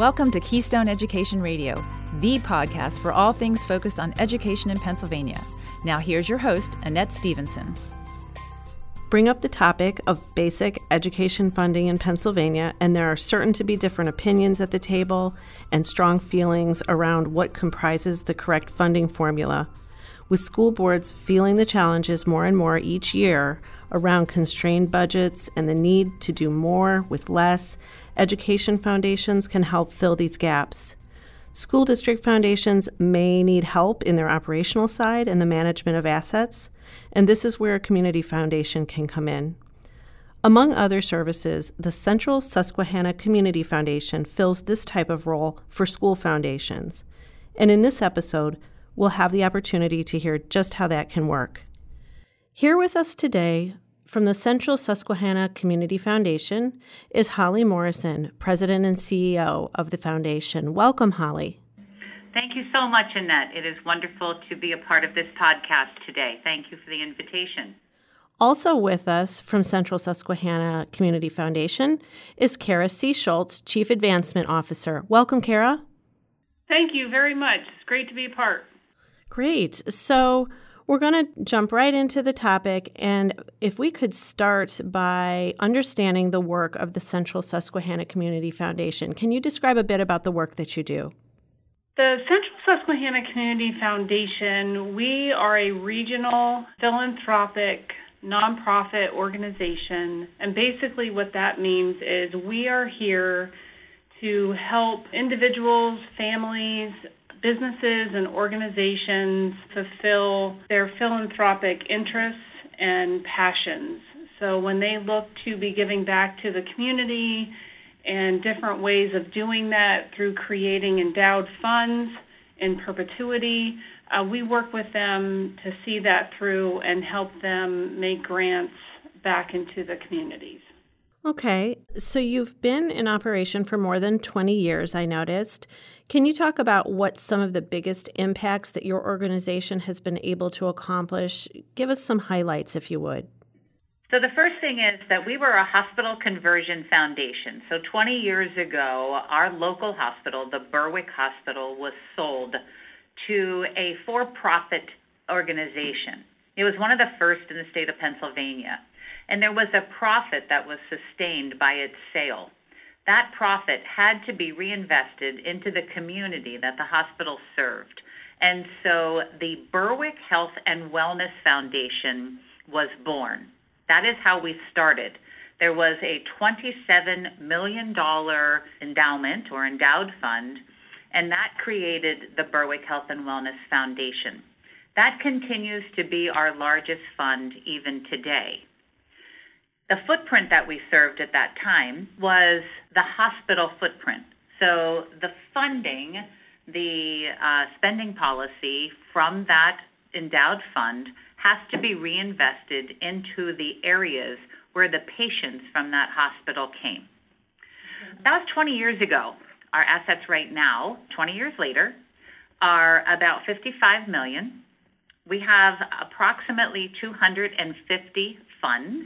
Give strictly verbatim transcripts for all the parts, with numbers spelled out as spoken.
Welcome to Keystone Education Radio, the podcast for all things focused on education in Pennsylvania. Now here's your host, Annette Stevenson. Bring up the topic of basic education funding in Pennsylvania, and there are certain to be different opinions at the table and strong feelings around what comprises the correct funding formula, with school boards feeling the challenges more and more each year around constrained budgets and the need to do more with less. Education foundations can help fill these gaps. School district foundations may need help in their operational side and the management of assets, and this is where a community foundation can come in. Among other services, the Central Susquehanna Community Foundation fills this type of role for school foundations, and in this episode, we'll have the opportunity to hear just how that can work. Here with us today from the Central Susquehanna Community Foundation is Holly Morrison, President and C E O of the foundation. Welcome, Holly. Thank you so much, Annette. It is wonderful to be a part of this podcast today. Thank you for the invitation. Also with us from Central Susquehanna Community Foundation is Kara C. Schultz, Chief Advancement Officer. Welcome, Kara. Thank you very much. It's great to be a part. Great. So we're going to jump right into the topic, and if we could start by understanding the work of the Central Susquehanna Community Foundation. Can you describe a bit about the work that you do? The Central Susquehanna Community Foundation, we are a regional philanthropic nonprofit organization, and basically what that means is we are here to help individuals, families, businesses, and organizations fulfill their philanthropic interests and passions. So when they look to be giving back to the community and different ways of doing that through creating endowed funds in perpetuity, uh, we work with them to see that through and help them make grants back into the communities. Okay, so you've been in operation for more than twenty years, I noticed. Can you talk about what some of the biggest impacts that your organization has been able to accomplish? Give us some highlights, if you would. So the first thing is that we were a hospital conversion foundation. So twenty years ago, our local hospital, the Berwick Hospital, was sold to a for-profit organization. It was one of the first in the state of Pennsylvania. And there was a profit that was sustained by its sale. That profit had to be reinvested into the community that the hospital served. And so the Berwick Health and Wellness Foundation was born. That is how we started. There was a twenty-seven million dollars endowment or endowed fund, and that created the Berwick Health and Wellness Foundation. That continues to be our largest fund even today. The footprint that we served at that time was the hospital footprint. So the funding, the uh, spending policy from that endowed fund has to be reinvested into the areas where the patients from that hospital came. That was twenty years ago. Our assets right now, twenty years later, are about fifty-five million dollars. We have approximately two hundred fifty funds.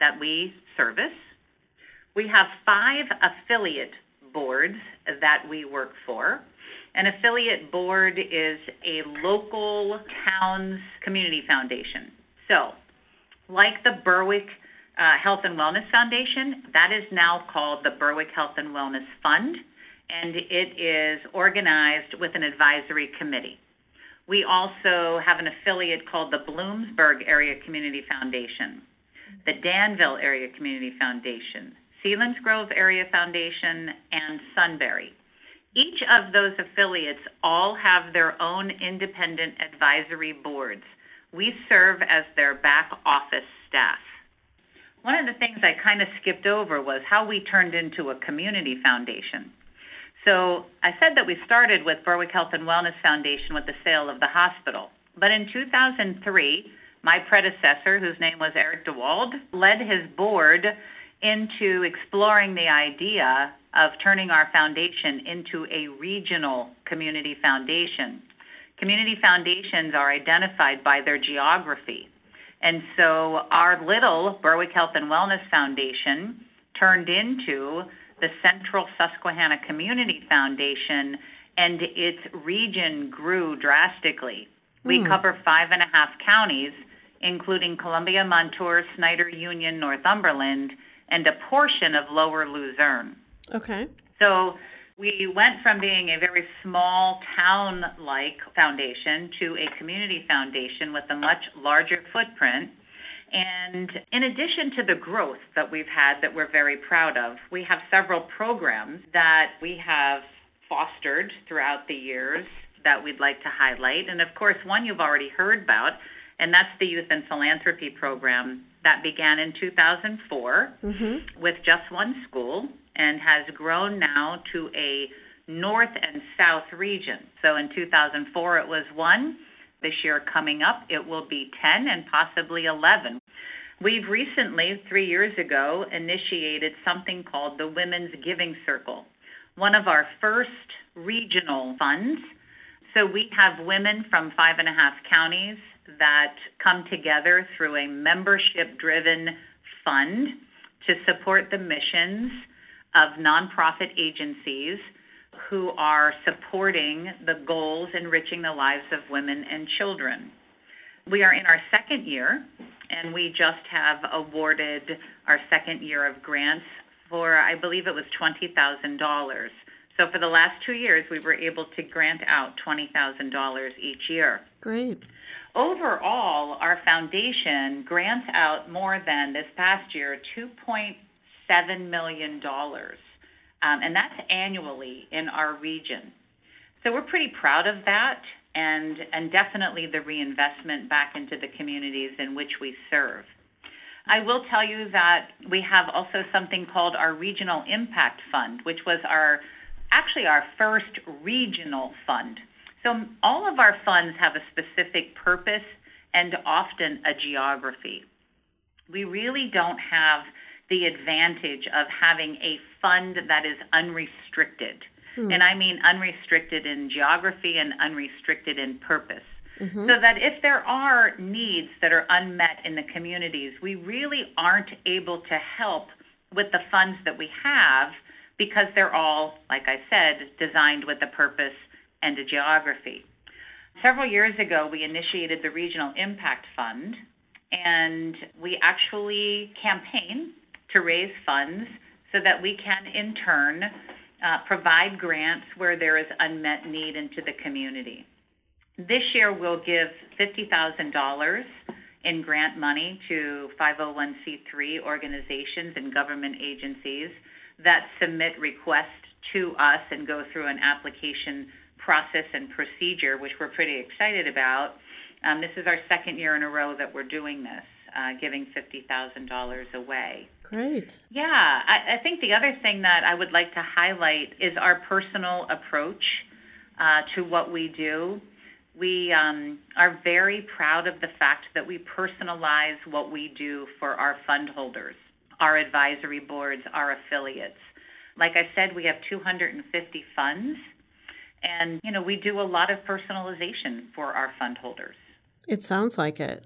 That we service. We have five affiliate boards that we work for. An affiliate board is a local town's community foundation. So, like the Berwick uh, Health and Wellness Foundation, that is now called the Berwick Health and Wellness Fund, and it is organized with an advisory committee. We also have an affiliate called the Bloomsburg Area Community Foundation, the Danville Area Community Foundation, Selinsgrove Area Foundation, and Sunbury. Each of those affiliates all have their own independent advisory boards. We serve as their back office staff. One of the things I kind of skipped over was how we turned into a community foundation. So I said that we started with Berwick Health and Wellness Foundation with the sale of the hospital. But in two thousand three, my predecessor, whose name was Eric DeWald, led his board into exploring the idea of turning our foundation into a regional community foundation. Community foundations are identified by their geography. And so our little Berwick Health and Wellness Foundation turned into the Central Susquehanna Community Foundation, and its region grew drastically. We mm. cover five and a half counties, including Columbia, Montour, Snyder, Union, Northumberland, and a portion of Lower Luzerne. Okay. So we went from being a very small town-like foundation to a community foundation with a much larger footprint. And in addition to the growth that we've had that we're very proud of, we have several programs that we have fostered throughout the years that we'd like to highlight. And of course, one you've already heard about, and that's the Youth and Philanthropy Program that began in two thousand four mm-hmm. with just one school and has grown now to a north and south region. So in two thousand four, it was one. This year coming up, it will be ten and possibly eleven. We've recently, three years ago, initiated something called the Women's Giving Circle, one of our first regional funds. So we have women from five and a half counties that come together through a membership-driven fund to support the missions of nonprofit agencies who are supporting the goals enriching the lives of women and children. We are in our second year, and we just have awarded our second year of grants for, I believe it was twenty thousand dollars. So for the last two years, we were able to grant out twenty thousand dollars each year. Great. Overall, our foundation grants out more than this past year, two point seven million dollars. Um, and that's annually in our region. So we're pretty proud of that, and, and definitely the reinvestment back into the communities in which we serve. I will tell you that we have also something called our Regional Impact Fund, which was our actually our first regional fund. So all of our funds have a specific purpose and often a geography. We really don't have the advantage of having a fund that is unrestricted. Mm. And I mean unrestricted in geography and unrestricted in purpose. Mm-hmm. So that if there are needs that are unmet in the communities, we really aren't able to help with the funds that we have because they're all, like I said, designed with a purpose and a geography. Several years ago, we initiated the Regional Impact Fund, and we actually campaigned to raise funds so that we can, in turn, uh, provide grants where there is unmet need into the community. This year, we'll give fifty thousand dollars in grant money to five oh one c three organizations and government agencies that submit requests to us and go through an application process and procedure, which we're pretty excited about. Um, this is our second year in a row that we're doing this. Uh, giving fifty thousand dollars away. Great. Yeah. I, I think the other thing that I would like to highlight is our personal approach uh, to what we do. We um, are very proud of the fact that we personalize what we do for our fund holders, our advisory boards, our affiliates. Like I said, we have two hundred fifty funds, and, you know, we do a lot of personalization for our fund holders. It sounds like it.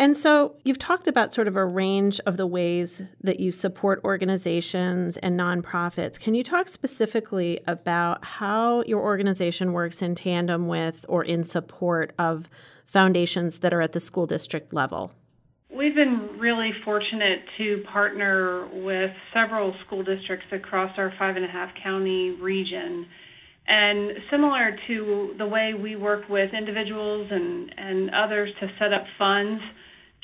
And so you've talked about sort of a range of the ways that you support organizations and nonprofits. Can you talk specifically about how your organization works in tandem with or in support of foundations that are at the school district level? We've been really fortunate to partner with several school districts across our five and a half county region. And similar to the way we work with individuals and, and others to set up funds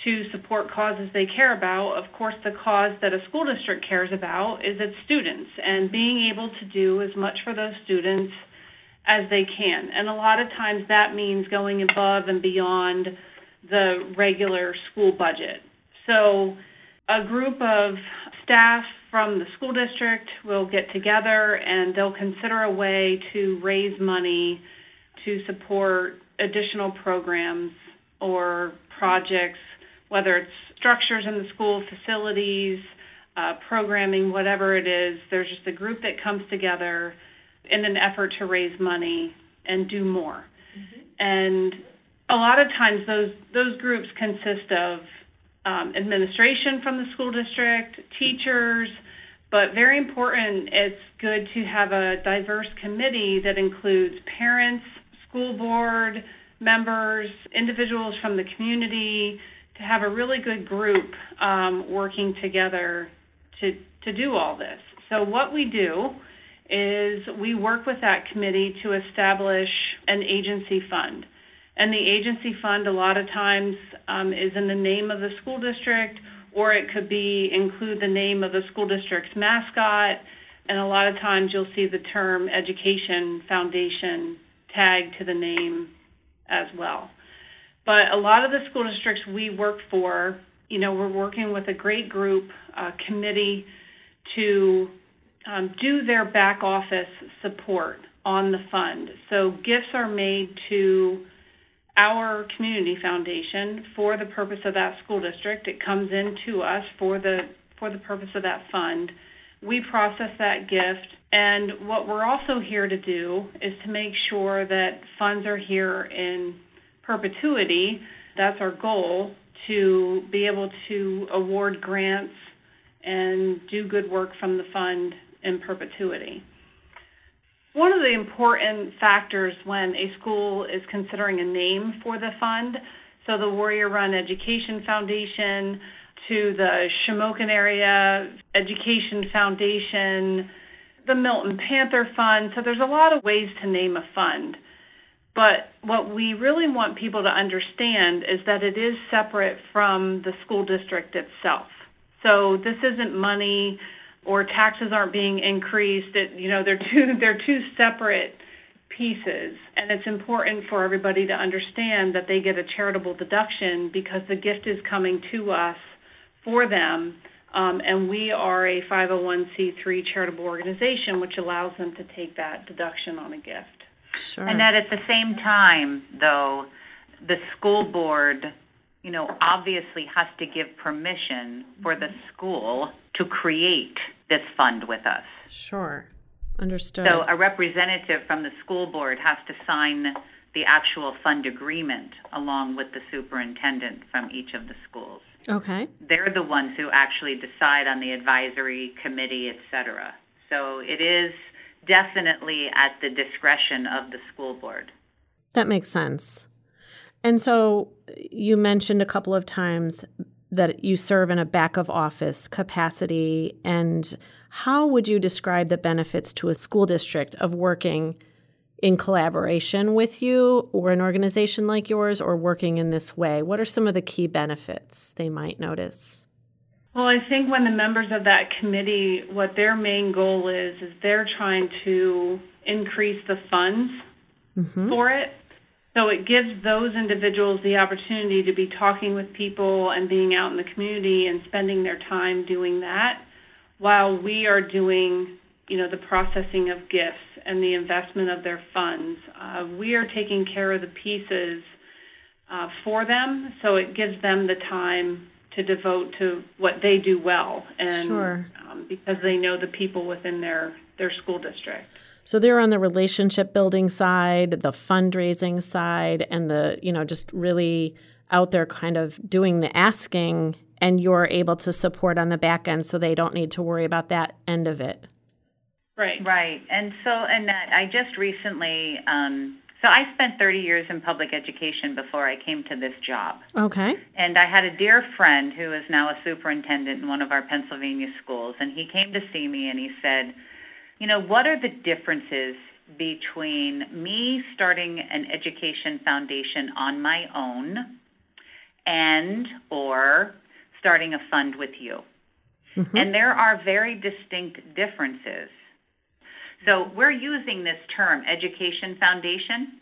to support causes they care about, of course, the cause that a school district cares about is its students and being able to do as much for those students as they can. And a lot of times that means going above and beyond the regular school budget. So a group of staff from the school district will get together and they'll consider a way to raise money to support additional programs or projects, whether it's structures in the school, facilities, uh, programming, whatever it is. There's just a group that comes together in an effort to raise money and do more. Mm-hmm. And a lot of times those those groups consist of Um, administration from the school district, teachers, But very important, it's good to have a diverse committee that includes parents, school board members, individuals from the community, to have a really good group um, working together to, to do all this. So what we do is we work with that committee to establish an agency fund. And the agency fund a lot of times um, is in the name of the school district, or it could be include the name of the school district's mascot. And a lot of times you'll see the term Education Foundation tagged to the name as well. But a lot of the school districts we work for, you know, we're working with a great group, uh, committee to um, do their back office support on the fund. So gifts are made to our community foundation for the purpose of that school district. It comes in to us for the for the purpose of that fund. We process that gift, and what we're also here to do is to make sure that funds are here in perpetuity. That's our goal, to be able to award grants and do good work from the fund in perpetuity. One of the important factors when a school is considering a name for the fund, so the Warrior Run Education Foundation to the Shamokin Area Education Foundation, the Milton Panther Fund, so there's a lot of ways to name a fund. But what we really want people to understand is that it is separate from the school district itself. So this isn't money, or taxes aren't being increased. It, you know, they're two they're two separate pieces, and it's important for everybody to understand that they get a charitable deduction because the gift is coming to us for them, um, and we are a five oh one c three charitable organization, which allows them to take that deduction on a gift. Sure. And that at the same time, though, the school board, you know, obviously has to give permission for the school to create this fund with us. Sure. Understood. So a representative from the school board has to sign the actual fund agreement along with the superintendent from each of the schools. Okay. They're the ones who actually decide on the advisory committee, et cetera. So it is definitely at the discretion of the school board. That makes sense. And so you mentioned a couple of times that you serve in a back of office capacity. And how would you describe the benefits to a school district of working in collaboration with you or an organization like yours or working in this way? What are some of the key benefits they might notice? Well, I think when the members of that committee, what their main goal is, is they're trying to increase the funds mm-hmm. for it. So it gives those individuals the opportunity to be talking with people and being out in the community and spending their time doing that while we are doing, you know, the processing of gifts and the investment of their funds. Uh, we are taking care of the pieces uh, for them, so it gives them the time to devote to what they do well, and sure. um, because they know the people within their, their school district. So they're on the relationship building side, the fundraising side, and the, you know, just really out there kind of doing the asking, and you're able to support on the back end so they don't need to worry about that end of it. Right. Right. And so, Annette, I just recently, um, so I spent thirty years in public education before I came to this job. Okay. And I had a dear friend who is now a superintendent in one of our Pennsylvania schools, and he came to see me and he said, you know, what are the differences between me starting an education foundation on my own and or starting a fund with you? Mm-hmm. And there are very distinct differences. So we're using this term, education foundation.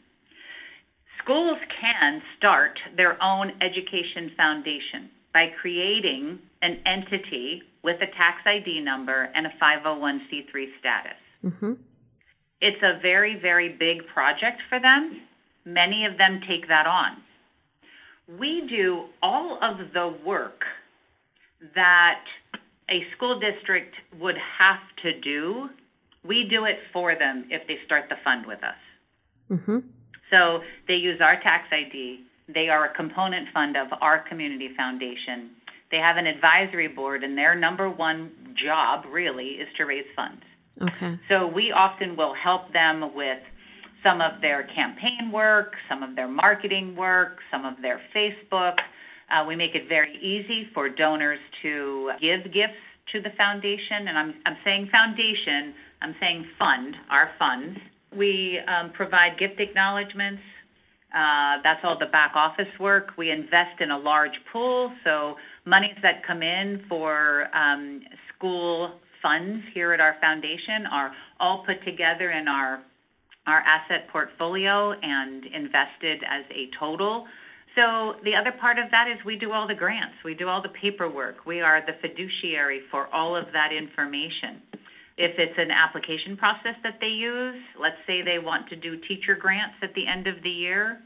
Schools can start their own education foundation by creating an entity with a tax I D number and a five oh one c three status. Mm-hmm. It's a very, very big project for them. Many of them take that on. We do all of the work that a school district would have to do. We do it for them if they start the fund with us. Mm-hmm. So they use our tax I D. They are a component fund of our community foundation. They have an advisory board, and their number one job, really, is to raise funds. Okay. So we often will help them with some of their campaign work, some of their marketing work, some of their Facebook. Uh, we make it very easy for donors to give gifts to the foundation. And I'm, I'm saying foundation, I'm saying fund, our funds. We um, provide gift acknowledgments. Uh, that's all the back office work. We invest in a large pool, so monies that come in for um, school funds here at our foundation are all put together in our our asset portfolio and invested as a total. So the other part of that is we do all the grants. We do all the paperwork. We are the fiduciary for all of that information. If it's an application process that they use, let's say they want to do teacher grants at the end of the year,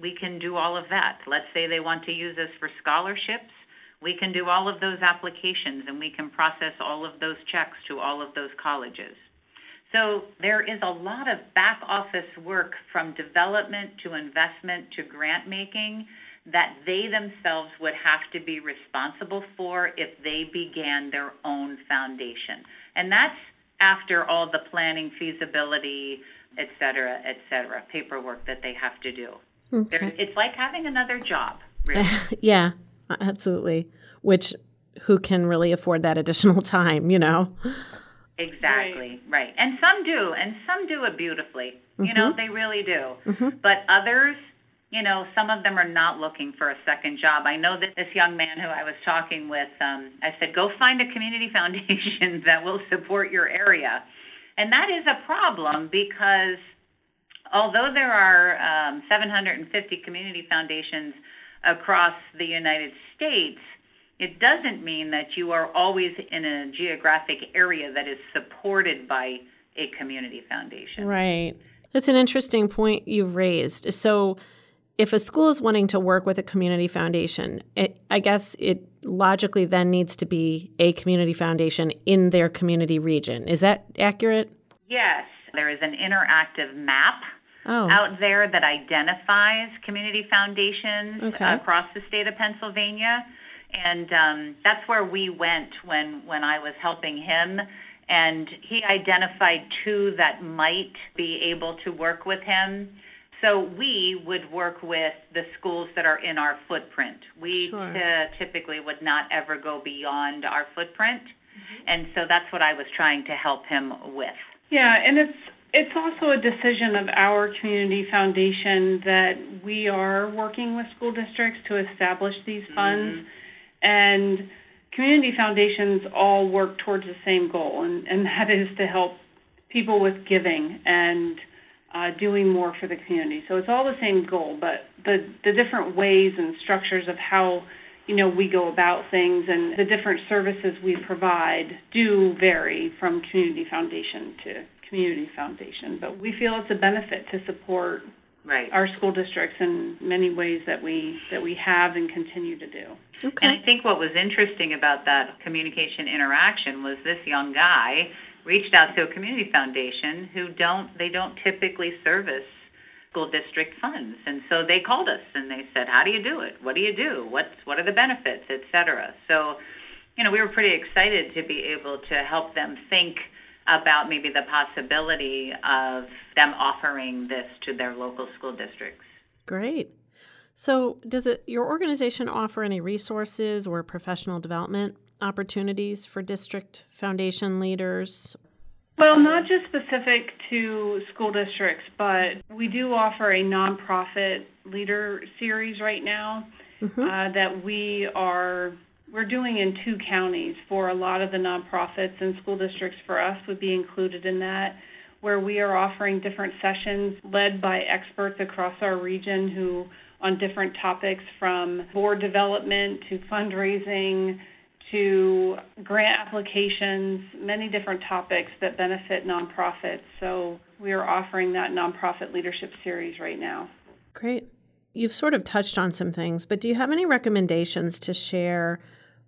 we can do all of that. Let's say they want to use us for scholarships, we can do all of those applications and we can process all of those checks to all of those colleges. So there is a lot of back office work from development to investment to grant making that they themselves would have to be responsible for if they began their own foundation. And that's after all the planning, feasibility, et cetera, et cetera, paperwork that they have to do. Okay. It's like having another job, really. Yeah, absolutely. Which, who can really afford that additional time, you know? Exactly, right. right. And some do, and some do it beautifully. Mm-hmm. You know, they really do. Mm-hmm. But others, you know, some of them are not looking for a second job. I know that this young man who I was talking with, um, I said, go find a community foundation that will support your area. And that is a problem because although there are um, seven hundred fifty community foundations across the United States, it doesn't mean that you are always in a geographic area that is supported by a community foundation. Right. That's an interesting point you've raised. So if a school is wanting to work with a community foundation, it, I guess it logically then needs to be a community foundation in their community region. Is that accurate? Yes. There is an interactive map oh. out there that identifies community foundations okay. across the state of Pennsylvania. And um, that's where we went when, when I was helping him. And he identified two that might be able to work with him. So we would work with the schools that are in our footprint. We sure. t- typically would not ever go beyond our footprint. Mm-hmm. And so that's what I was trying to help him with. Yeah, and it's it's also a decision of our community foundation that we are working with school districts to establish these funds. Mm-hmm. And community foundations all work towards the same goal, and, and that is to help people with giving and uh, doing more for the community. So it's all the same goal, but the, the different ways and structures of how, you know, we go about things and the different services we provide do vary from community foundation to community foundation. But we feel it's a benefit to support Right. our school districts in many ways that we that we have and continue to do. Okay. And I think what was interesting about that communication interaction was this young guy reached out to a community foundation who don't they don't typically service school district funds. And so they called us and they said, "How do you do it? What do you do? What's what are the benefits, et cetera?" So, you know, we were pretty excited to be able to help them think about maybe the possibility of them offering this to their local school districts. Great. So does it, your organization offer any resources or professional development opportunities for district foundation leaders? Well, not just specific to school districts, but we do offer a nonprofit leader series right now mm-hmm. uh, that we are We're doing in two counties for a lot of the nonprofits, and school districts for us would be included in that, where we are offering different sessions led by experts across our region who on different topics from board development to fundraising to grant applications, many different topics that benefit nonprofits. So we are offering that nonprofit leadership series right now. Great. You've sort of touched on some things, but do you have any recommendations to share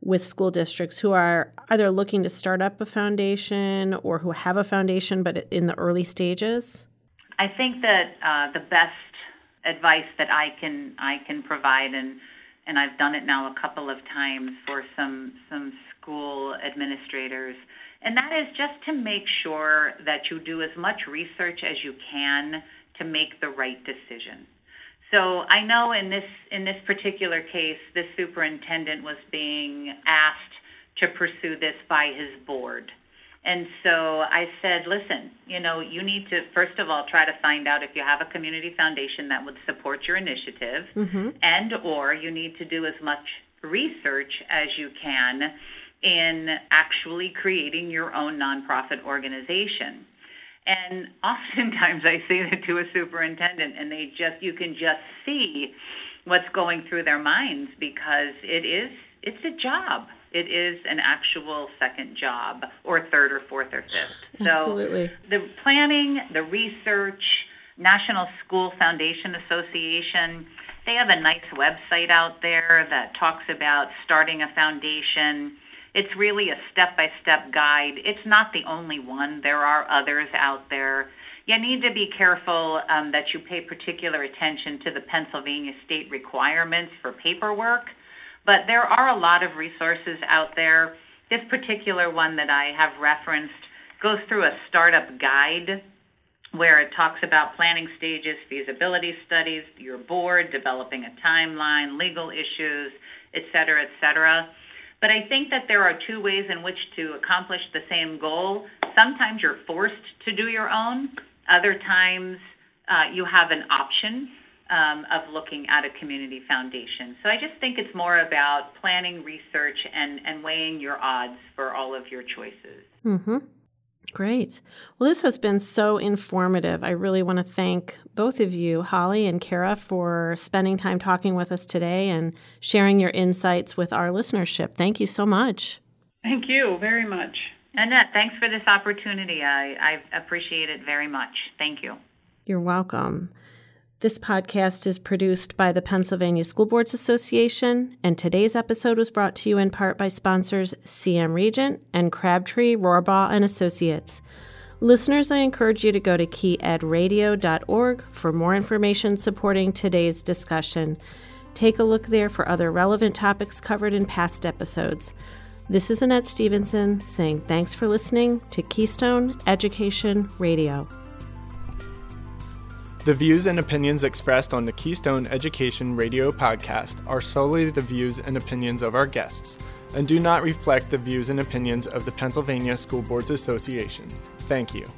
with school districts who are either looking to start up a foundation or who have a foundation but in the early stages? I think that uh, the best advice that I can I can provide, and, and I've done it now a couple of times for some some school administrators, and that is just to make sure that you do as much research as you can to make the right decision. So I know in this in this particular case, this superintendent was being asked to pursue this by his board. And so I said, listen, you know, you need to, first of all, try to find out if you have a community foundation that would support your initiative, mm-hmm. and or you need to do as much research as you can in actually creating your own nonprofit organization. And oftentimes I say that to a superintendent, and they just, you can just see what's going through their minds, because it is, it's a job. It is an actual second job, or third or fourth or fifth. Absolutely. So the planning, the research, National School Foundation Association, they have a nice website out there that talks about starting a foundation. It's really a step-by-step guide. It's not the only one. There are others out there. You need to be careful um, that you pay particular attention to the Pennsylvania state requirements for paperwork. But there are a lot of resources out there. This particular one that I have referenced goes through a startup guide where it talks about planning stages, feasibility studies, your board, developing a timeline, legal issues, et cetera, et cetera. But I think that there are two ways in which to accomplish the same goal. Sometimes you're forced to do your own. Other times uh, you have an option Um, of looking at a community foundation. So I just think it's more about planning, research, and, and weighing your odds for all of your choices. Mm-hmm. Great. Well, this has been so informative. I really want to thank both of you, Holly and Kara, for spending time talking with us today and sharing your insights with our listenership. Thank you so much. Thank you very much. Annette, thanks for this opportunity. I, I appreciate it very much. Thank you. You're welcome. This podcast is produced by the Pennsylvania School Boards Association, and today's episode was brought to you in part by sponsors C M Regent and Crabtree, Roarbaugh and Associates. Listeners, I encourage you to go to key ed radio dot org for more information supporting today's discussion. Take a look there for other relevant topics covered in past episodes. This is Annette Stevenson saying thanks for listening to Keystone Education Radio. The views and opinions expressed on the Keystone Education Radio podcast are solely the views and opinions of our guests and do not reflect the views and opinions of the Pennsylvania School Boards Association. Thank you.